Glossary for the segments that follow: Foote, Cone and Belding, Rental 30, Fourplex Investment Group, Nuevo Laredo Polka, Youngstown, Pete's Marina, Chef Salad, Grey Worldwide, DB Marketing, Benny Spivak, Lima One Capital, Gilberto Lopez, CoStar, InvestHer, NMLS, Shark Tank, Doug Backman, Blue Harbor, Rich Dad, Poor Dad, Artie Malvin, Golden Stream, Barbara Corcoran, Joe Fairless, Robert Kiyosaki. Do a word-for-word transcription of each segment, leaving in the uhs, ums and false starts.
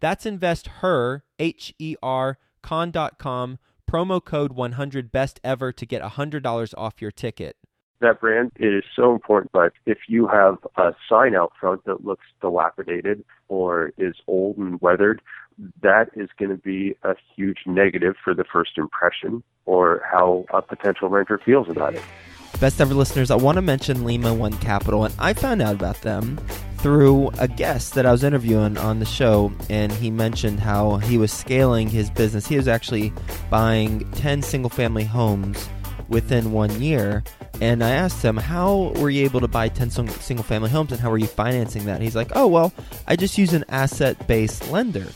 That's InvestHer, H E R, con dot com, promo code one hundred best ever to get one hundred dollars off your ticket. That brand is so important, but if you have a sign out front that looks dilapidated or is old and weathered, that is going to be a huge negative for the first impression or how a potential renter feels about it. Best ever listeners, I want to mention Lima One Capital, and I found out about them through a guest that I was interviewing on the show, and he mentioned how he was scaling his business. He was actually buying ten single-family homes within one year, and I asked him, how were you able to buy ten single-family homes, and how were you financing that? And he's like, oh, well, I just use an asset-based lender.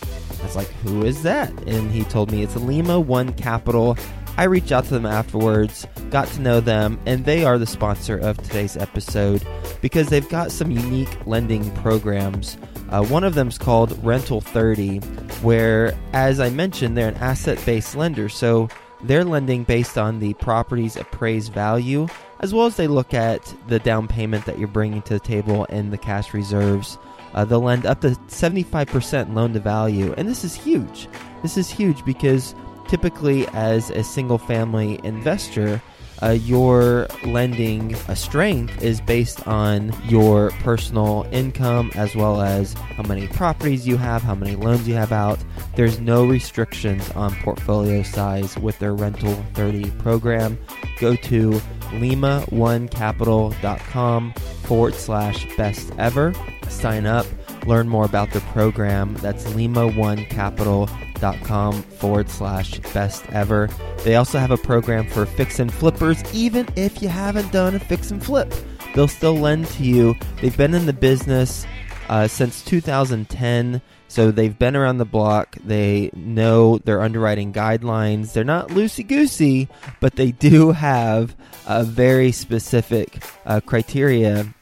I was like, who is that? And he told me it's Lima One Capital. I reached out to them afterwards, got to know them, and they are the sponsor of today's episode because they've got some unique lending programs. Uh, one of them is called Rental thirty, where, as I mentioned, they're an asset-based lender. So they're lending based on the property's appraised value, as well as they look at the down payment that you're bringing to the table and the cash reserves. Uh, they'll lend up to seventy-five percent loan to value, and this is huge. This is huge because typically, as a single-family investor, uh, your lending strength is based on your personal income as well as how many properties you have, how many loans you have out. There's no restrictions on portfolio size with their Rental thirty program. Go to lima one capital dot com forward slash best ever. Sign up. Learn more about the program. That's lima one capital dot com forward slash best ever. They also have a program for fix and flippers. Even if you haven't done a fix and flip, they'll still lend to you. They've been in the business uh, since two thousand ten, so they've been around the block. They know their underwriting guidelines. They're not loosey-goosey, but they do have a very specific uh, criteria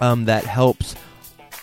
um, that helps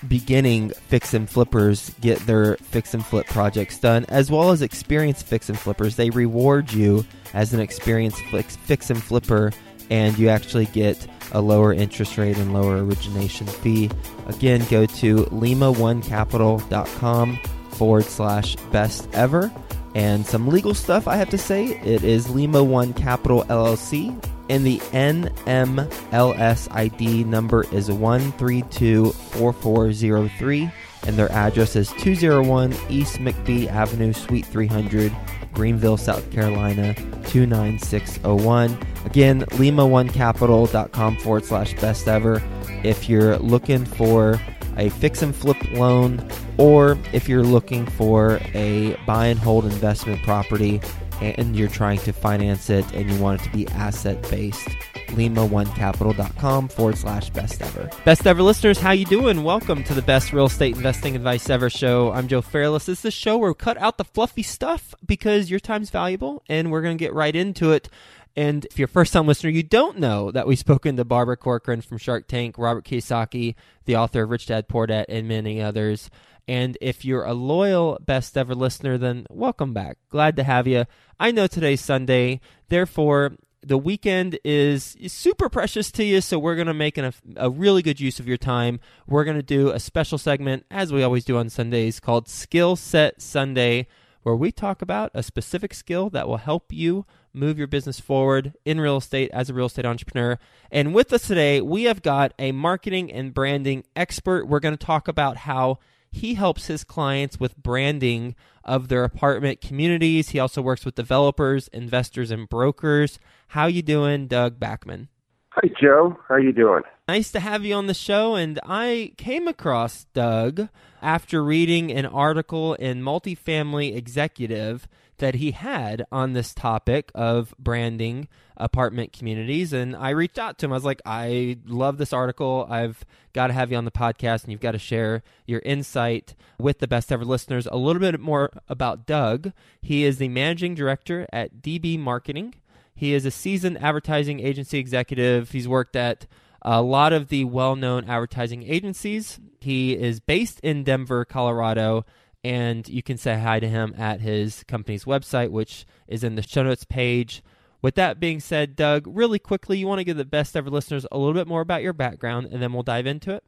beginning fix and flippers get their fix and flip projects done, as well as experienced fix and flippers. They reward you as an experienced fix, fix and flipper, and you actually get a lower interest rate and lower origination fee. Again, go to lima one capital dot com forward slash best ever. And some legal stuff I have to say, it is Lima One Capital L L C, and the N M L S I D number is one three two four four zero three, and their address is two oh one East McBee Avenue, Suite three hundred, Greenville, South Carolina, two nine six oh one. Again, lima one capital dot com forward slash best ever. If you're looking for a fix and flip loan, or if you're looking for a buy and hold investment property and you're trying to finance it and you want it to be asset-based, lima one capital dot com forward slash best ever. Best ever listeners, how you doing? Welcome to the Best Real Estate Investing Advice Ever show. I'm Joe Fairless. This is the show where we cut out the fluffy stuff because your time's valuable, and we're going to get right into it. And if you're a first-time listener, you don't know that we've spoken to Barbara Corcoran from Shark Tank, Robert Kiyosaki, the author of Rich Dad, Poor Dad, and many others. And if you're a loyal Best Ever listener, then welcome back. Glad to have you. I know today's Sunday, therefore the weekend is super precious to you, so we're going to make an, a really good use of your time. We're going to do a special segment, as we always do on Sundays, called Skill Set Sunday, where we talk about a specific skill that will help you move your business forward in real estate as a real estate entrepreneur. And with us today, we have got a marketing and branding expert. We're going to talk about how he helps his clients with branding of their apartment communities. He also works with developers, investors, and brokers. How you doing, Doug Backman? Hi, Joe. How you doing? Nice to have you on the show. And I came across Doug after reading an article in Multifamily Executive that he had on this topic of branding apartment communities. And I reached out to him. I was like, I love this article. I've got to have you on the podcast, and you've got to share your insight with the Best Ever listeners. A little bit more about Doug. He is the managing director at D B Marketing. He is a seasoned advertising agency executive. He's worked at a lot of the well-known advertising agencies. He is based in Denver, Colorado, and you can say hi to him at his company's website, which is in the show notes page. With that being said, Doug, really quickly, you want to give the Best Ever listeners a little bit more about your background, and then we'll dive into it?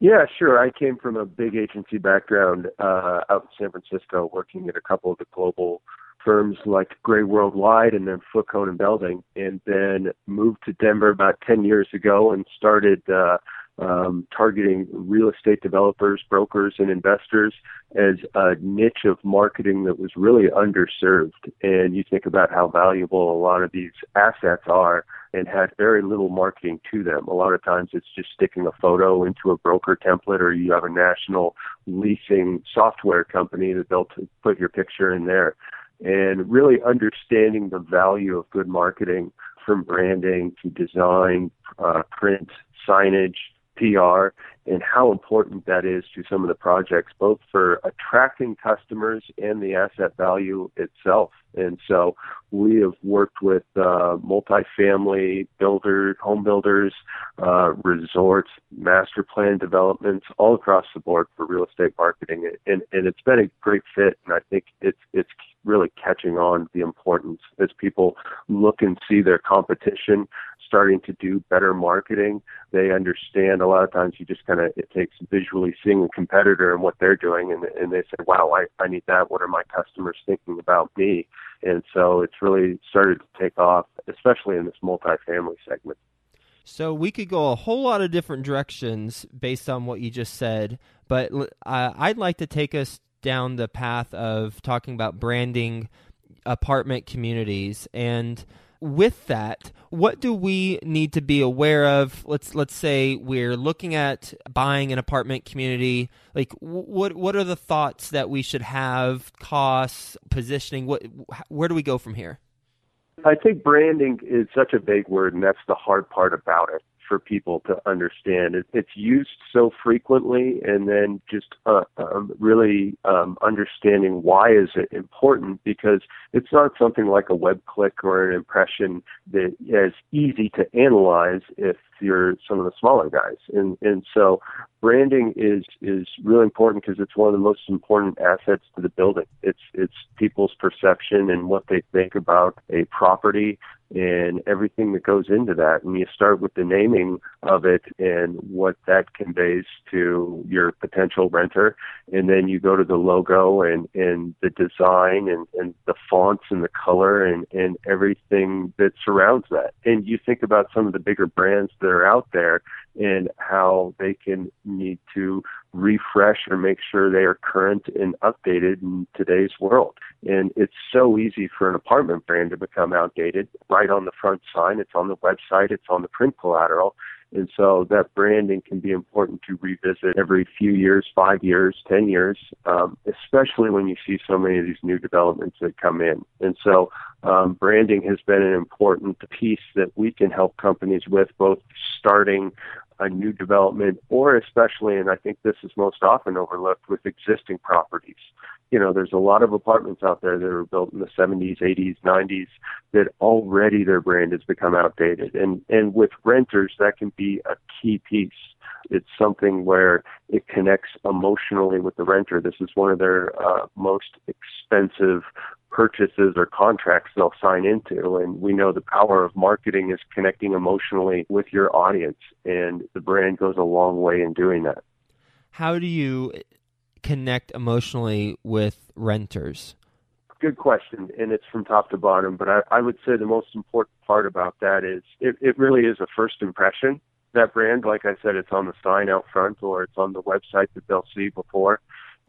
Yeah, sure. I came from a big agency background uh, out in San Francisco, working at a couple of the global firms like Grey Worldwide and then Foote, Cone and Belding, and then moved to Denver about ten years ago and started uh, um, targeting real estate developers, brokers, and investors as a niche of marketing that was really underserved. And you think about how valuable a lot of these assets are and had very little marketing to them. A lot of times it's just sticking a photo into a broker template, or you have a national leasing software company that they'll t- put your picture in there. And really understanding the value of good marketing, from branding to design, uh, print, signage, P R, and how important that is to some of the projects, both for attracting customers and the asset value itself. And so we have worked with uh, multifamily builders, home builders, uh, resorts, master plan developments, all across the board for real estate marketing. And, and it's been a great fit, and I think it's it's really catching on, the importance as people look and see their competition starting to do better marketing. They understand a lot of times you just kind of, it takes visually seeing a competitor and what they're doing, and, and they say, wow, I, I need that. What are my customers thinking about me? And so it's really started to take off, especially in this multifamily segment. So we could go a whole lot of different directions based on what you just said, but uh, I'd like to take us down the path of talking about branding apartment communities. And with that, what do we need to be aware of? Let's let's say we're looking at buying an apartment community. Like, what what are the thoughts that we should have? Costs, positioning. What where do we go from here? I think branding is such a big word, and that's the hard part about it for people to understand. It's used so frequently, and then just uh, um, really um, understanding why is it important, because it's not something like a web click or an impression that is easy to analyze if you're some of the smaller guys. And and so branding is is really important, because it's one of the most important assets to the building. It's it's people's perception and what they think about a property and everything that goes into that. And you start with the naming of it and what that conveys to your potential renter. And then you go to the logo and, and the design and, and the fonts and the color and, and everything that surrounds that. And you think about some of the bigger brands that are out there and how they can need to refresh or make sure they are current and updated in today's world. And it's so easy for an apartment brand to become outdated right on the front sign. It's on the website. It's on the print collateral. And so that branding can be important to revisit every few years, five years, ten years, um, especially when you see so many of these new developments that come in. And so um, branding has been an important piece that we can help companies with, both starting a new development, or especially, and I think this is most often overlooked, with existing properties. You know, there's a lot of apartments out there that are built in the seventies, eighties, nineties that already their brand has become outdated. And, and with renters, that can be a key piece. It's something where it connects emotionally with the renter. This is one of their uh, most expensive purchases or contracts they'll sign into. And we know the power of marketing is connecting emotionally with your audience, and the brand goes a long way in doing that. How do you connect emotionally with renters? Good question, and it's from top to bottom, but I, I would say the most important part about that is it, it really is a first impression. that brand. Like I said, it's on the sign out front, or it's on the website that they'll see before.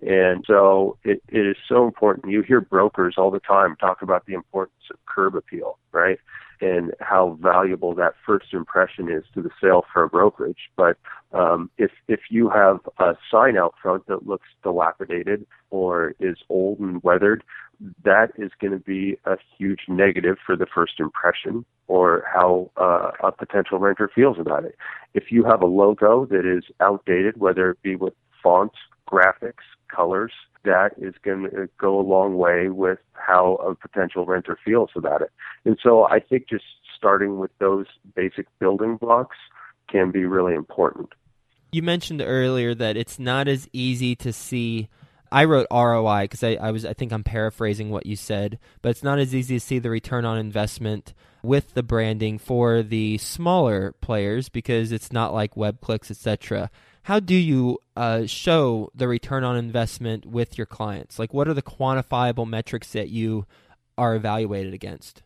And so it, it is so important. You hear brokers all the time talk about the importance of curb appeal, right? And how valuable that first impression is to the sale for a brokerage. But um, if if you have a sign out front that looks dilapidated or is old and weathered, that is going to be a huge negative for the first impression or how uh, a potential renter feels about it. If you have a logo that is outdated, whether it be with fonts, graphics, colors, that is going to go a long way with how a potential renter feels about it. And so I think just starting with those basic building blocks can be really important. You mentioned earlier that it's not as easy to see. I wrote R O I because I, I was, I think I'm paraphrasing what you said, but it's not as easy to see the return on investment with the branding for the smaller players because it's not like web clicks, et cetera. How do you uh, show the return on investment with your clients? Like, what are the quantifiable metrics that you are evaluated against?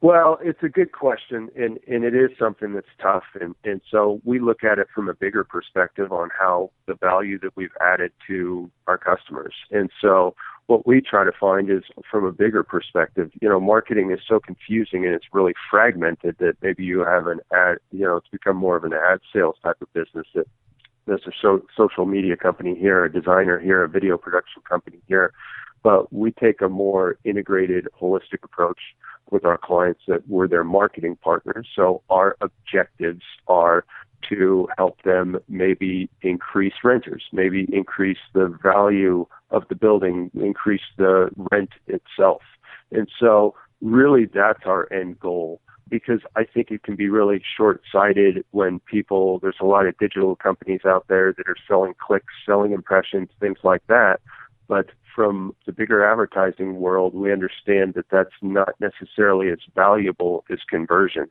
Well, it's a good question, and, and it is something that's tough. And, and so we look at it from a bigger perspective on how the value that we've added to our customers. And so what we try to find is from a bigger perspective. You know, marketing is so confusing and it's really fragmented that maybe you have an ad, you know, it's become more of an ad sales type of business that there's a so, social media company here, a designer here, a video production company here. But we take a more integrated, holistic approach with our clients that we're their marketing partners. So our objectives are to help them maybe increase renters, maybe increase the value of the building, increase the rent itself. And so really that's our end goal, because I think it can be really short-sighted when people, there's a lot of digital companies out there that are selling clicks, selling impressions, things like that. But from the bigger advertising world, we understand that that's not necessarily as valuable as conversions.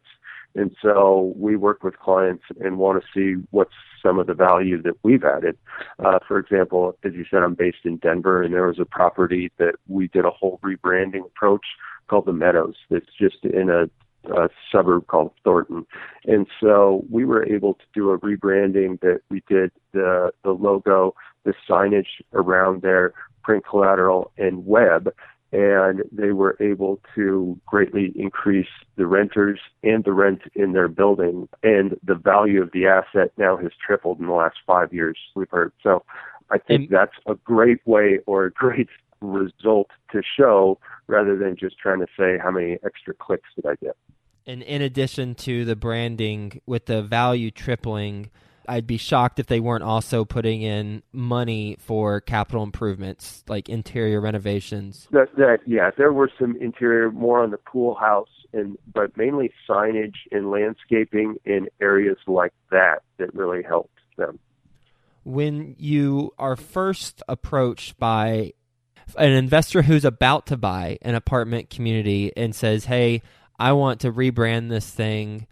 And so we work with clients and want to see what's some of the value that we've added. Uh, for example, as you said, I'm based in Denver, and there was a property that we did a whole rebranding approach called The Meadows that's just in a a suburb called Thornton. And so we were able to do a rebranding that we did the the logo, the signage around their print collateral and web, and they were able to greatly increase the renters and the rent in their building, and the value of the asset now has tripled in the last five years we've heard. So I think and- that's a great way or a great result to show rather than just trying to say how many extra clicks did I get. And in addition to the branding with the value tripling, I'd be shocked if they weren't also putting in money for capital improvements like interior renovations. That, that yeah, there were some interior more on the pool house, and but mainly signage and landscaping in areas like that that really helped them. When you are first approached by an investor who's about to buy an apartment community and says, hey, I want to rebrand this thing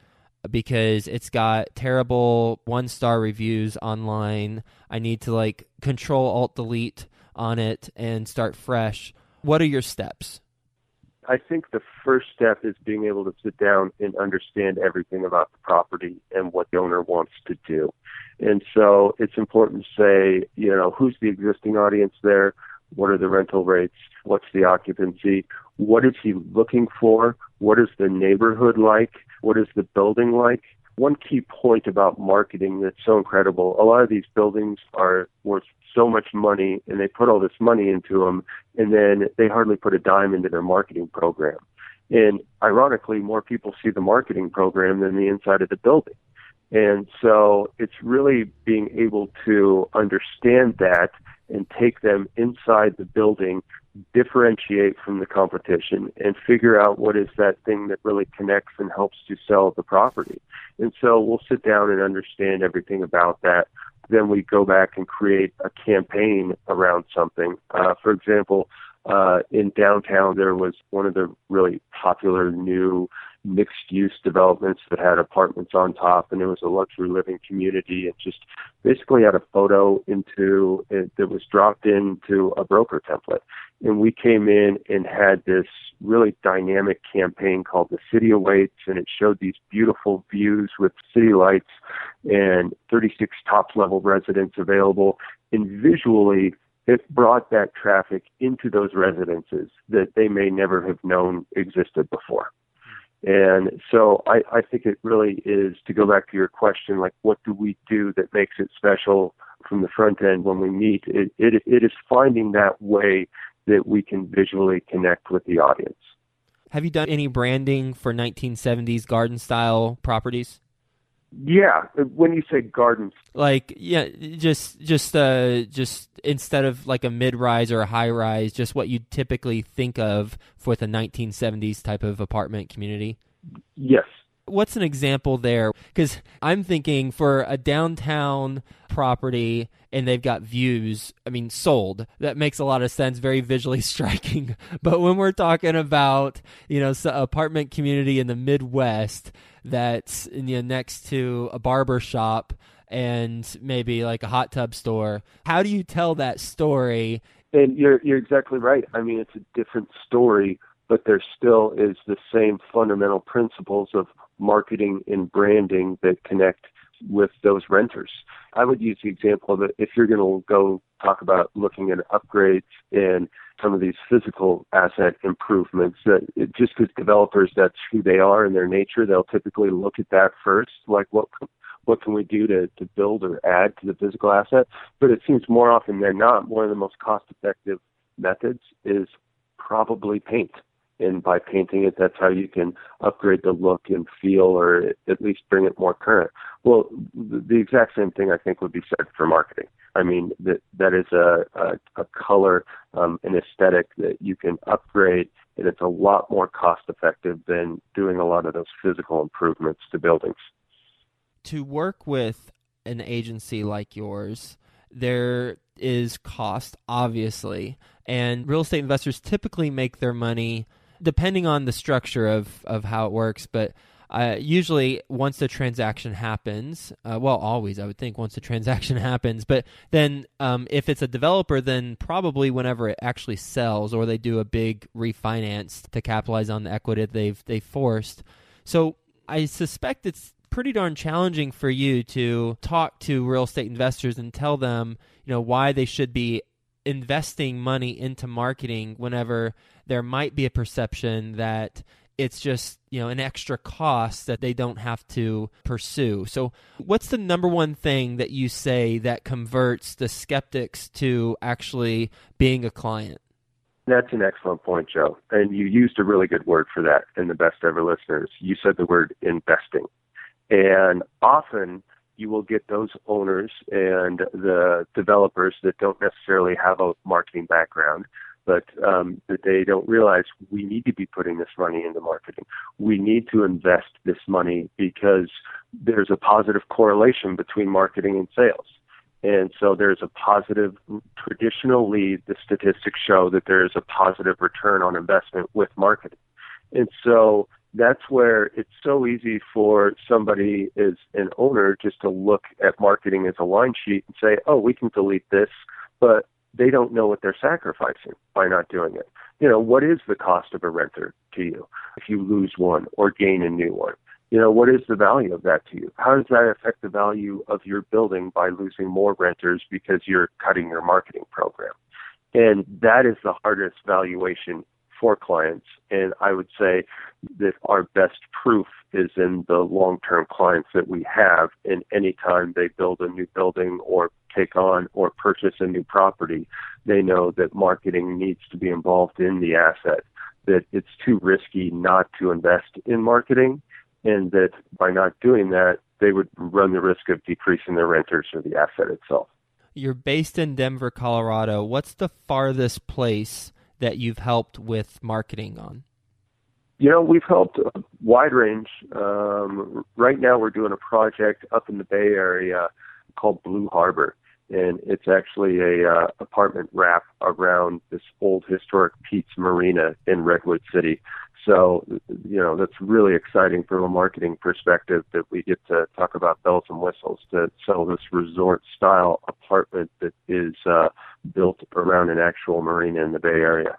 because it's got terrible one-star reviews online. I need to like control alt delete on it and start fresh. What are your steps? I think the first step is being able to sit down and understand everything about the property and what the owner wants to do. And so it's important to say, you know, who's the existing audience there? What are the rental rates? What's the occupancy? What is he looking for? What is the neighborhood like? What is the building like? One key point about marketing that's so incredible, a lot of these buildings are worth so much money, and they put all this money into them, and then they hardly put a dime into their marketing program. And ironically, more people see the marketing program than the inside of the building. And so it's really being able to understand that and take them inside the building, differentiate from the competition, and figure out what is that thing that really connects and helps to sell the property. And so we'll sit down and understand everything about that. Then we go back and create a campaign around something. Uh, for example, uh, in downtown, there was one of the really popular new mixed-use developments that had apartments on top, and it was a luxury living community. It just basically had a photo into it that was dropped into a broker template. And we came in and had this really dynamic campaign called The City Awaits, and it showed these beautiful views with city lights and thirty-six top-level residents available. And visually, it brought that traffic into those residences that they may never have known existed before. And so I, I think it really is, to go back to your question, like, what do we do that makes it special from the front end when we meet? It, it, it is finding that way that we can visually connect with the audience. Have you done any branding for nineteen seventies garden-style properties? Yeah, when you say gardens, like yeah, just just uh, just instead of like a mid-rise or a high-rise, just what you typically think of for the nineteen seventies type of apartment community. Yes. What's an example there? Because I'm thinking for a downtown property and they've got views, I mean, sold. That makes a lot of sense, very visually striking. But when we're talking about, you know, apartment community in the Midwest that's, you know, next to a barber shop and maybe like a hot tub store, how do you tell that story? And you're you're exactly right. I mean, it's a different story, but there still is the same fundamental principles of marketing and branding that connect with those renters. I would use the example that if you're going to go talk about looking at upgrades and some of these physical asset improvements, that it, just because developers, that's who they are in their nature, they'll typically look at that first, like what what can we do to, to build or add to the physical asset? But it seems more often than not, one of the most cost-effective methods is probably paint. And by painting it, that's how you can upgrade the look and feel, or at least bring it more current. Well, the exact same thing I think would be said for marketing. I mean, that that is a, a, a color, um, an aesthetic that you can upgrade, and it's a lot more cost effective than doing a lot of those physical improvements to buildings. To work with an agency like yours, there is cost, obviously, and real estate investors typically make their money depending on the structure of, of how it works, but uh, usually once the transaction happens, uh, well, always, I would think, once the transaction happens, but then um, if it's a developer, then probably whenever it actually sells or they do a big refinance to capitalize on the equity that they've, they've forced. So I suspect it's pretty darn challenging for you to talk to real estate investors and tell them, you know, why they should be investing money into marketing whenever there might be a perception that it's just, you know, an extra cost that they don't have to pursue. So what's the number one thing that you say that converts the skeptics to actually being a client? That's an excellent point, Joe. And you used a really good word for that in the Best Ever Listeners. You said the word investing. And often you will get those owners and the developers that don't necessarily have a marketing background, but um, that they don't realize we need to be putting this money into marketing. We need to invest this money because there's a positive correlation between marketing and sales. And so there's a positive, traditionally the statistics show that there is a positive return on investment with marketing. And so that's where it's so easy for somebody as an owner just to look at marketing as a line sheet and say, oh, we can delete this, but they don't know what they're sacrificing by not doing it. You know, what is the cost of a renter to you if you lose one or gain a new one? You know, what is the value of that to you? How does that affect the value of your building by losing more renters because you're cutting your marketing program? And that is the hardest valuation for clients, and I would say that our best proof is in the long-term clients that we have, and any time they build a new building or take on or purchase a new property, they know that marketing needs to be involved in the asset, that it's too risky not to invest in marketing, and that by not doing that, they would run the risk of decreasing their renters or the asset itself. You're based in Denver, Colorado. What's the farthest place that you've helped with marketing on? You know, we've helped a wide range. Um, right now we're doing a project up in the Bay Area called Blue Harbor. and it's actually a uh, apartment wrap around this old historic Pete's Marina in Redwood City. So, you know, that's really exciting from a marketing perspective that we get to talk about bells and whistles to sell this resort-style apartment that is uh, built around an actual marina in the Bay Area.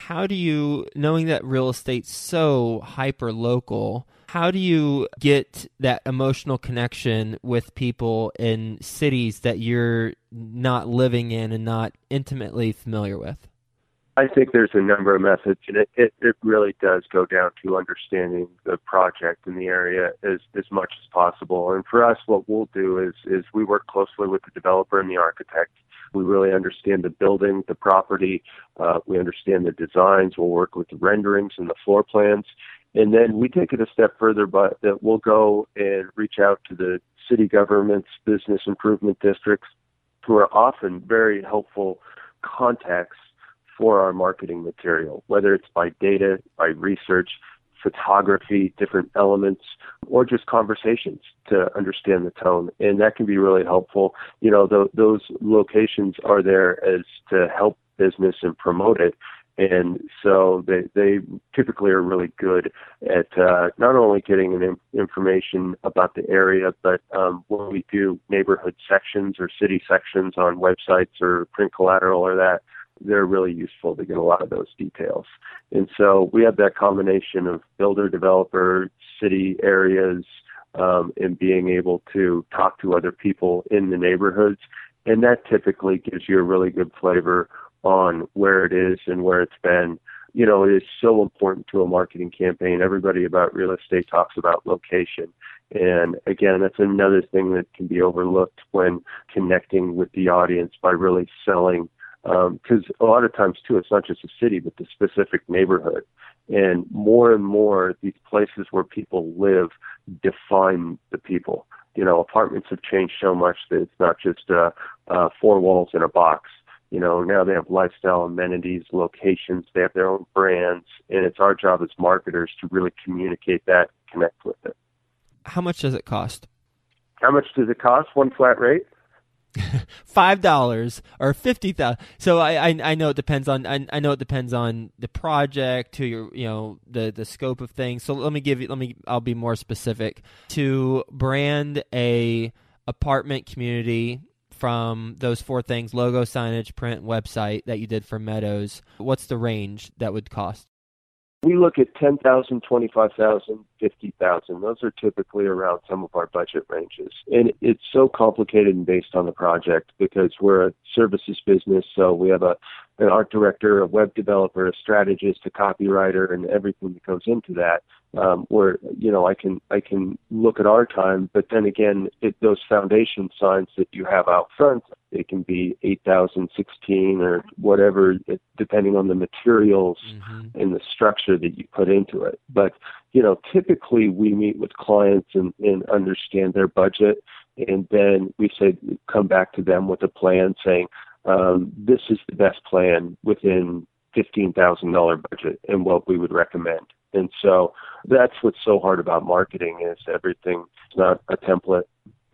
How do you, knowing that real estate's so hyper-local, how do you get that emotional connection with people in cities that you're not living in and not intimately familiar with? I think there's a number of methods, and it, it, it really does go down to understanding the project in the area as, as much as possible. And for us, what we'll do is, is we work closely with the developer and the architect. We really understand the building, the property. Uh, we understand the designs. We'll work with the renderings and the floor plans. And then we take it a step further, but that we'll go and reach out to the city governments, business improvement districts, who are often very helpful contacts for our marketing material, whether it's by data, by research, photography, different elements, or just conversations to understand the tone. And that can be really helpful. You know, th- those locations are there as to help business and promote it. And so they, they typically are really good at uh, not only getting an in- information about the area, but um, when we do neighborhood sections or city sections on websites or print collateral or that, they're really useful to get a lot of those details. And so we have that combination of builder, developer, city areas, um, and being able to talk to other people in the neighborhoods. And that typically gives you a really good flavor on where it is and where it's been. You know, it is so important to a marketing campaign. Everybody about real estate talks about location. And again, that's another thing that can be overlooked when connecting with the audience by really selling. Because um, a lot of times, too, it's not just a city, but the specific neighborhood. And more and more, these places where people live define the people. You know, apartments have changed so much that it's not just uh, uh, four walls in a box. You know, now they have lifestyle amenities, locations, they have their own brands. And it's our job as marketers to really communicate that, connect with it. How much does it cost? How much does it cost? One flat rate? Five dollars or fifty thousand. So I, I I know it depends on I, I know it depends on the project, to your you know the, the scope of things. So let me give you let me I'll be more specific. To brand a apartment community from those four things: logo, signage, print, website that you did for Meadows. What's the range that would cost? We look at ten thousand dollars, twenty-five thousand dollars, fifty thousand dollars. Those are typically around some of our budget ranges. And it's so complicated and based on the project because we're a services business, so we have a an art director, a web developer, a strategist, a copywriter, and everything that goes into that. Um, where, you know, I can I can look at our time, but then again, it, those foundation signs that you have out front, it can be eight thousand, sixteen, or whatever, depending on the materials mm-hmm. and the structure that you put into it. But, you know, typically we meet with clients and, and understand their budget, and then we say come back to them with a plan saying, um, this is the best plan within fifteen thousand dollars budget and what we would recommend. And so that's what's so hard about marketing is everything. It's not a template.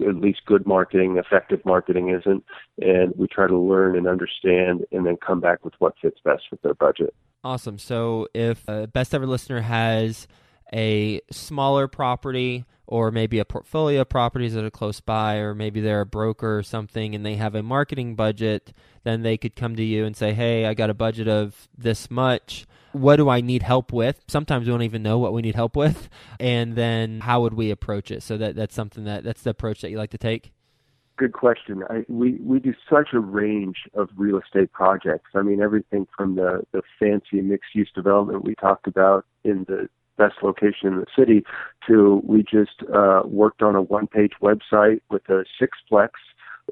At least good marketing, effective marketing isn't. And we try to learn and understand and then come back with what fits best with their budget. Awesome. So if a Best Ever listener has a smaller property or maybe a portfolio of properties that are close by, or maybe they're a broker or something and they have a marketing budget, then they could come to you and say, hey, I got a budget of this much. What do I need help with? Sometimes we don't even know what we need help with. And then how would we approach it? So that, that's something that that's the approach that you like to take. Good question. I, we, we do such a range of real estate projects. I mean, everything from the, the fancy mixed-use development we talked about in the best location in the city to we just uh, worked on a one-page website with a sixplex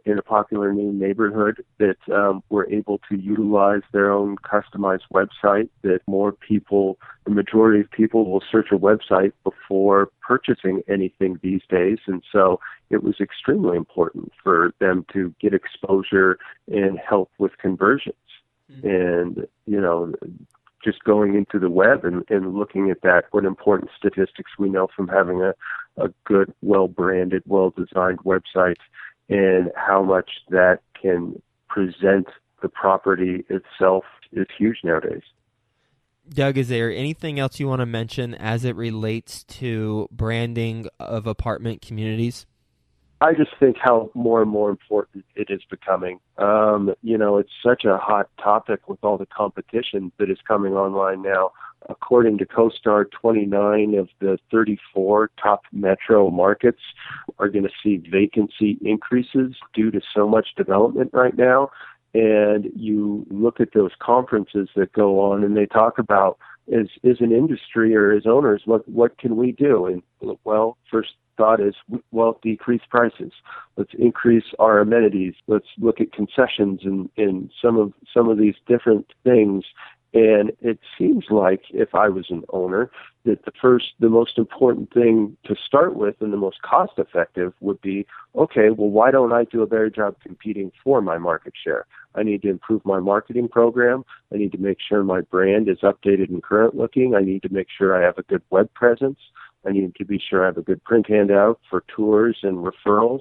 in a popular new neighborhood that um, were able to utilize their own customized website that more people, the majority of people will search a website before purchasing anything these days. And so it was extremely important for them to get exposure and help with conversions. Mm-hmm. And, you know, just going into the web and, and looking at that, what important statistics we know from having a, a good, well-branded, well-designed website. and how much that can present the property itself is huge nowadays. Doug, is there anything else you want to mention as it relates to branding of apartment communities? I just think how more and more important it is becoming. Um, you know, it's such a hot topic with all the competition that is coming online now. According to CoStar, twenty-nine of the thirty-four top metro markets are going to see vacancy increases due to so much development right now. And you look at those conferences that go on and they talk about, as, as an industry or as owners, what, what can we do? And, well, first thought is, well, decrease prices. Let's increase our amenities. Let's look at concessions and, and some of some of these different things. And it seems like, if I was an owner, that the first, the most important thing to start with and the most cost-effective would be, okay, well, why don't I do a better job competing for my market share? I need to improve my marketing program. I need to make sure my brand is updated and current-looking. I need to make sure I have a good web presence. I need to be sure I have a good print handout for tours and referrals.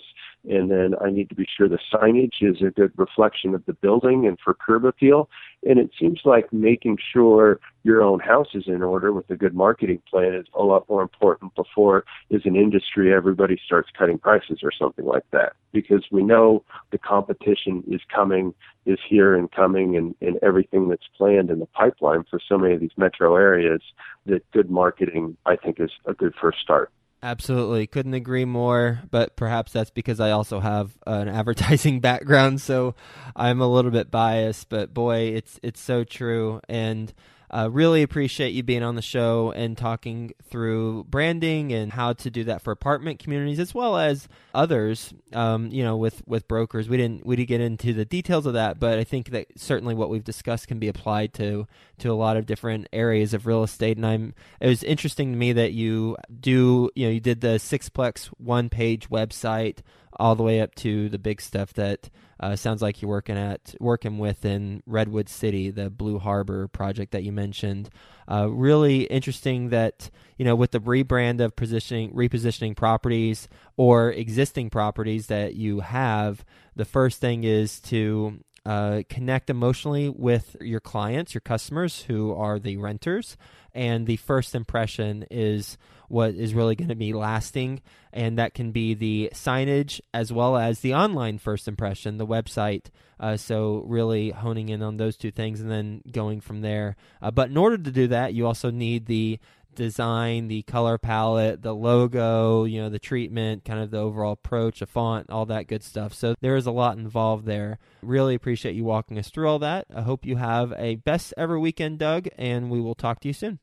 And then I need to be sure the signage is a good reflection of the building and for curb appeal. And it seems like making sure your own house is in order with a good marketing plan is a lot more important before, as an industry, everybody starts cutting prices or something like that. Because we know the competition is coming, is here and coming, and, and everything that's planned in the pipeline for so many of these metro areas, that good marketing, I think, is a good first start. Absolutely. Couldn't agree more, but perhaps that's because I also have an advertising background, so I'm a little bit biased, but boy, it's it's so true. And I uh, really appreciate you being on the show and talking through branding and how to do that for apartment communities as well as others, um, you know, with, with brokers. We didn't we didn't get into the details of that, but I think that certainly what we've discussed can be applied to to a lot of different areas of real estate. And I'm it was interesting to me that you do, you know, you did the sixplex one-page website all the way up to the big stuff that uh, sounds like you're working at, working with in Redwood City, the Blue Harbor project that you mentioned. Uh, really interesting that, you know, with the rebrand of positioning, repositioning properties or existing properties that you have, the first thing is to uh, connect emotionally with your clients, your customers who are the renters. And the first impression is what is really going to be lasting, and that can be the signage as well as the online first impression, the website. Uh, so really honing in on those two things and then going from there. Uh, but in order to do that, you also need the design, the color palette, the logo, you know, the treatment, kind of the overall approach, a font, all that good stuff. So there is a lot involved there. Really appreciate you walking us through all that. I hope you have a best ever weekend, Doug, and we will talk to you soon.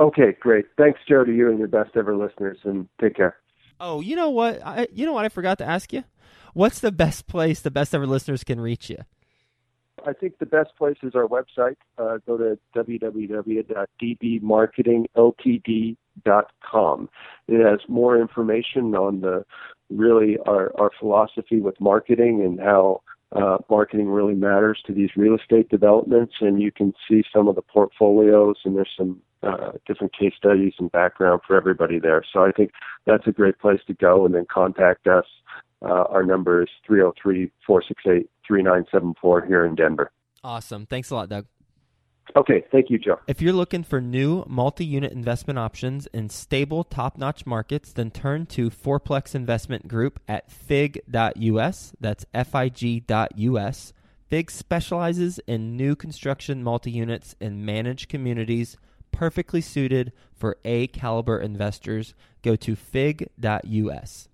Okay, great. Thanks, Joe, to you and your best ever listeners, and take care. Oh, you know what? I, you know what I forgot to ask you? What's the best place the best ever listeners can reach you? I think the best place is our website. Uh, go to w w w dot d b marketing l t d dot com. It has more information on the really our, our philosophy with marketing and how Uh, marketing really matters to these real estate developments, and you can see some of the portfolios, and there's some uh, different case studies and background for everybody there. So I think that's a great place to go, and then contact us. Uh, our number is three oh three, four six eight, three nine seven four here in Denver. Awesome. Thanks a lot, Doug. Okay. Thank you, Joe. If you're looking for new multi-unit investment options in stable, top-notch markets, then turn to Fourplex Investment Group at fig dot u s. That's F I G dot U S. Fig specializes in new construction multi-units in managed communities, perfectly suited for A-caliber investors. Go to fig dot u s.